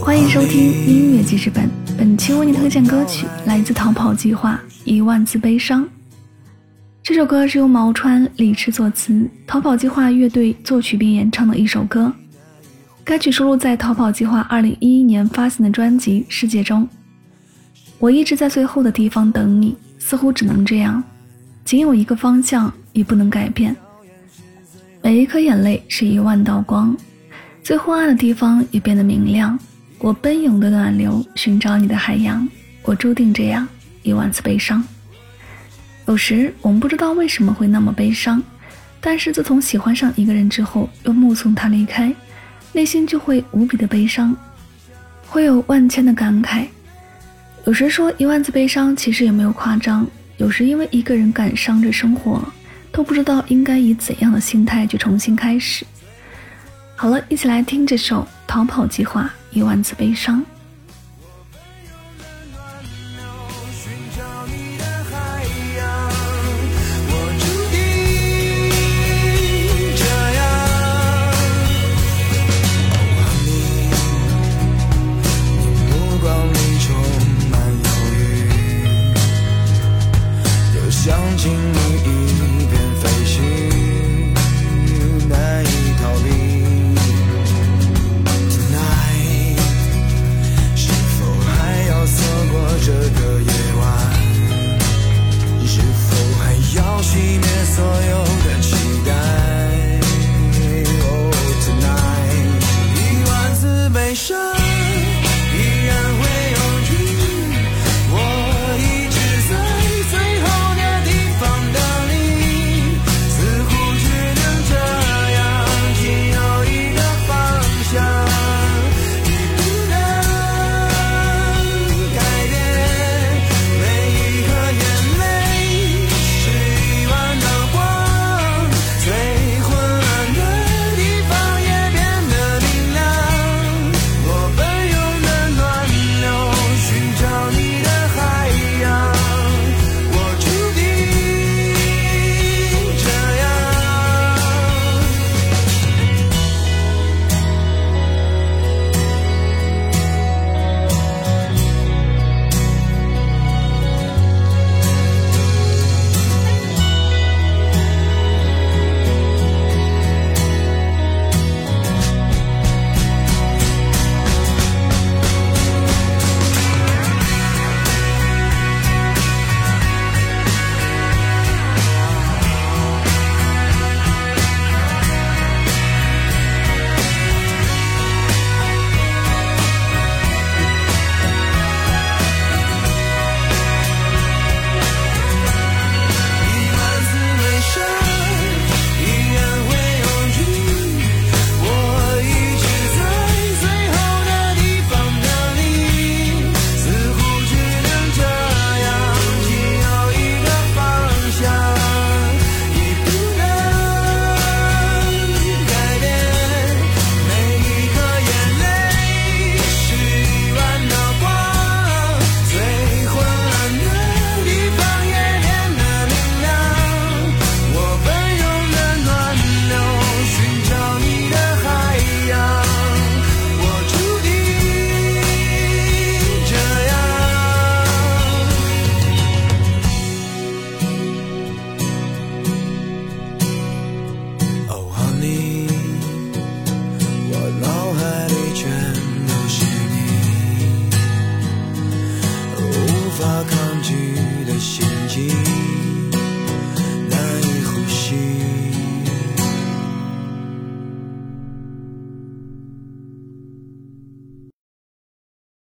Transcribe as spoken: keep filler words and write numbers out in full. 欢迎收听音乐记事本，本期为您推荐歌曲来自逃跑计划一万次悲伤。这首歌是由毛川、李赤作词，逃跑计划乐队作曲并演唱的一首歌。该曲收录在逃跑计划二零一一年发行的专辑《世界》中。我一直在最后的地方等你，似乎只能这样，仅有一个方向，也不能改变。每一颗眼泪是一万道光，最昏暗的地方也变得明亮。我奔涌的暖流寻找你的海洋，我注定这样，一万次悲伤。有时我们不知道为什么会那么悲伤，但是自从喜欢上一个人之后，又目送他离开，内心就会无比的悲伤，会有万千的感慨。有时说一万次悲伤其实也没有夸张，有时因为一个人感伤着生活，都不知道应该以怎样的心态去重新开始。好了，一起来听这首《逃跑计划一万次悲伤》。看剧的陷阱。